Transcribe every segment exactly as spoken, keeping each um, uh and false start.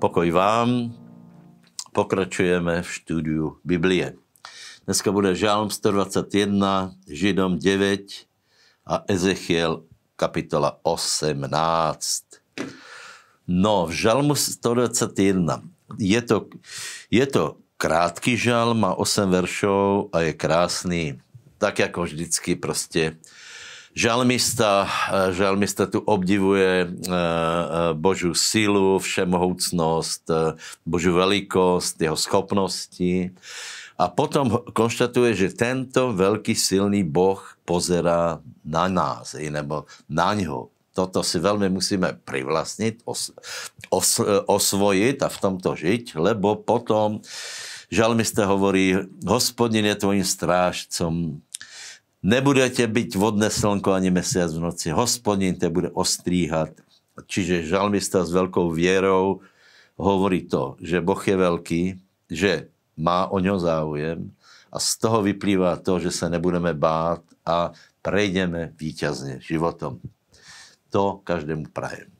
Pokoj vám. Pokračujeme v štúdiu Biblie. Dneska bude Žalm stodvadsaťjeden, Židom deväť a Ezechiel kapitola osemnásť. No, v Žalmu stodvadsaťjeden je to, je to krátky žalm, má osem veršov a je krásny. Tak ako vždycky proste. Žalmista, žalmista tu obdivuje Božiu silu, všemohúcnosť, Božiu veľkosť, jeho schopnosti. A potom konštatuje, že tento veľký silný Boh pozerá na nás, nebo na ňo. Toto si veľmi musíme privlastniť, os, os, osvojiť a v tomto žiť, lebo potom žalmista hovorí: Hospodin je tvojim strážcom, nebudete byť vodné slnko ani mesiac v noci. Hospodin te bude ostríhať. Čiže žalmista s veľkou vierou hovorí to, že Boh je veľký, že má o ňo záujem a z toho vyplýva to, že sa nebudeme báť a prejdeme víťazne životom. To každému prajem.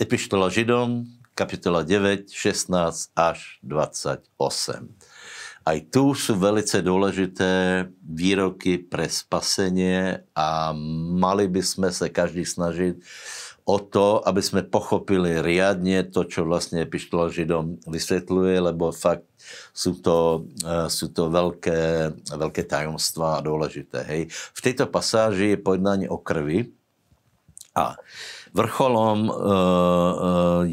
Epištola Židom, kapitola deväť, šestnásť až dvadsaťosem. Aj tu sú velice dôležité výroky pre spasenie a mali by sme sa každý snažiť o to, aby sme pochopili riadne to, čo vlastne epištola Židom vysvetľuje, lebo fakt sú to, sú to veľké, veľké tajomstvá a dôležité. Hej. V tejto pasáži je pojednanie o krvi a vrcholom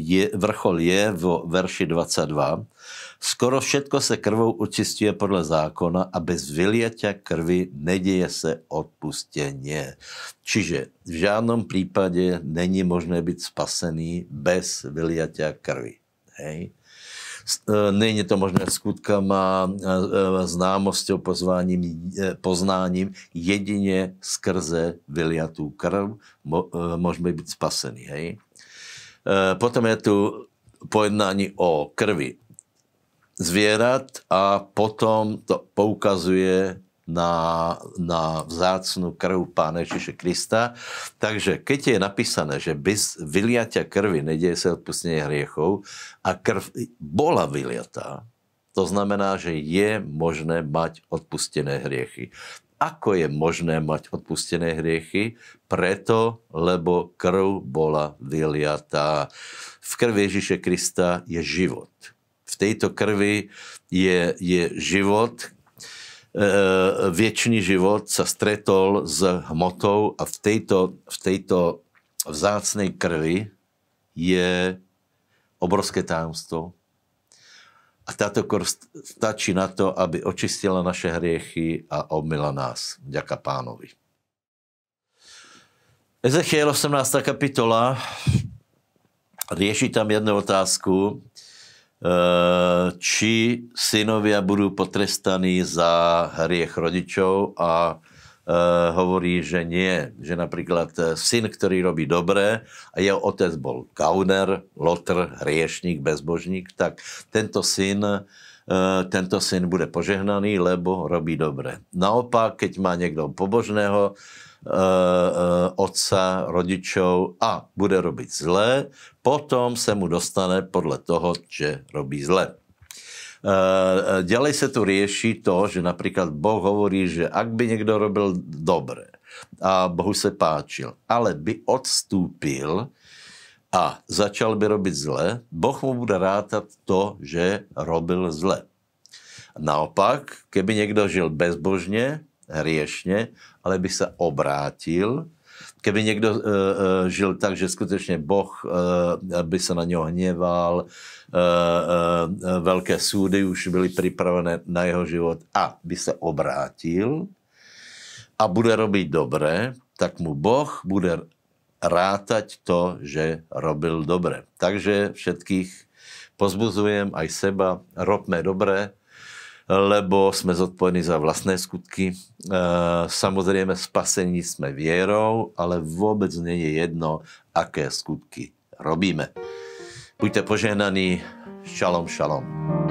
je, vrchol je vo verši dvadsaťdva. Skoro všetko sa krvou očistuje podľa zákona a bez vyliatia krvi nedieje sa odpustenie. Čiže v žiadnom prípade není možné byť spasený bez vyliatia krvi. Hej. Není to možné skutkama, známosťou, pozváním, poznáním, jedine skrze vyliatú krv môžeme byť spasený. Hej. Potom je tu pojednanie o krvi zvierat a potom to poukazuje na, na vzácnu krv Pána Ježiša Krista. Takže keď je napísané, že bez vyliatia krvi nedieje sa odpustenie hriechov a krv bola vyliatá, to znamená, že je možné mať odpustené hriechy. Ako je možné mať odpustené hriechy? Preto, lebo krv bola vyliatá. V krvi Ježiša Krista je život. V tejto krvi je, je život, e, večný život sa stretol s hmotou a v tejto, v tejto vzácnej krvi je obrovské tajomstvo. A táto krv stačí na to, aby očistila naše hriechy a obmyla nás. Vďaka Pánovi. Ezechiel osemnásta kapitola rieši tam jednu otázku, či synovia budú potrestaní za hriech rodičov a hovorí, že nie. Že napríklad syn, ktorý robí dobré a jeho otec bol gauner, lotr, hriešník, bezbožník, tak tento syn, tento syn bude požehnaný, lebo robí dobre. Naopak, keď má niekto pobožného otca, rodičov a bude robiť zlé, potom sa mu dostane podľa toho, že robí zlé. Ďalej sa tu rieši to, že napríklad Boh hovorí, že ak by niekto robil dobre a Bohu sa páčil, ale by odstúpil a začal by robiť zlé, Boh mu bude rátať to, že robil zlé. Naopak, keby niekto žil bezbožne, hriešne, ale by sa obrátil. Keby niekto e, e, žil tak, že skutočne Boh e, by sa na ňo hnieval, e, e, veľké súdy už byli pripravené na jeho život a by sa obrátil a bude robiť dobre, tak mu Boh bude rátať to, že robil dobre. Takže všetkých pozbuzujem, aj seba, robme dobre, lebo sme zodpovední za vlastné skutky. E, samozrejme, spasení sme vierou, ale vôbec nie je jedno, aké skutky robíme. Buďte požehnaní. Šalom, šalom.